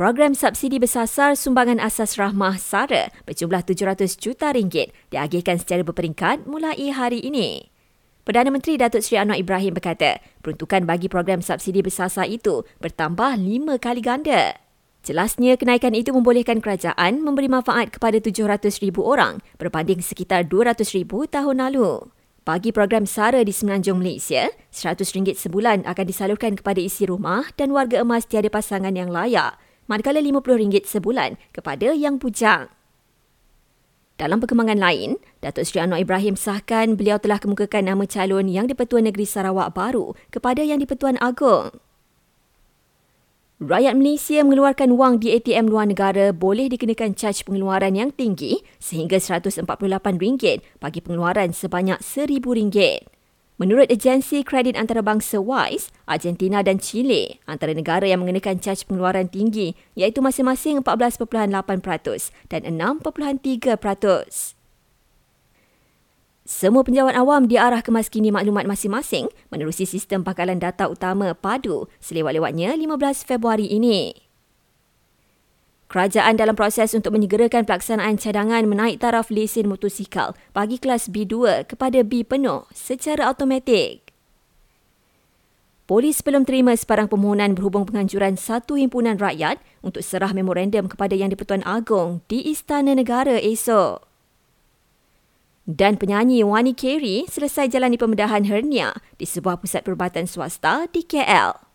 Program subsidi bersasar sumbangan asas rahmah SARA berjumlah RM700 juta diagihkan secara berperingkat mulai hari ini. Perdana Menteri Datuk Seri Anwar Ibrahim berkata, peruntukan bagi program subsidi bersasar itu bertambah 5 kali ganda. Jelasnya, kenaikan itu membolehkan kerajaan memberi manfaat kepada 700,000 orang berbanding sekitar 200,000 tahun lalu. Bagi program SARA di Semenanjung Malaysia, RM100 sebulan akan disalurkan kepada isi rumah dan warga emas tiada pasangan yang layak, manakala RM50 sebulan kepada yang bujang. Dalam perkembangan lain, Datuk Seri Anwar Ibrahim sahkan beliau telah kemukakan nama calon Yang di-Pertuan Negeri Sarawak baru kepada Yang di-Pertuan Agong. Rakyat Malaysia mengeluarkan wang di ATM luar negara boleh dikenakan caj pengeluaran yang tinggi sehingga RM148 bagi pengeluaran sebanyak RM1,000. Menurut agensi kredit antarabangsa WISE, Argentina dan Chile antara negara yang mengenakan caj pengeluaran tinggi iaitu masing-masing 14.8% dan 6.3%. Semua penjawat awam diarah kemaskini maklumat masing-masing menerusi sistem pangkalan data utama PADU selewat-lewatnya 15 Februari ini. Kerajaan dalam proses untuk menyegerakan pelaksanaan cadangan menaik taraf lesen motosikal bagi kelas B2 kepada B penuh secara automatik. Polis belum terima sebarang permohonan berhubung penganjuran satu himpunan rakyat untuk serah memorandum kepada Yang di-Pertuan Agong di Istana Negara esok. Dan penyanyi Wany Hasrita selesai jalani pembedahan hernia di sebuah pusat perubatan swasta di KL.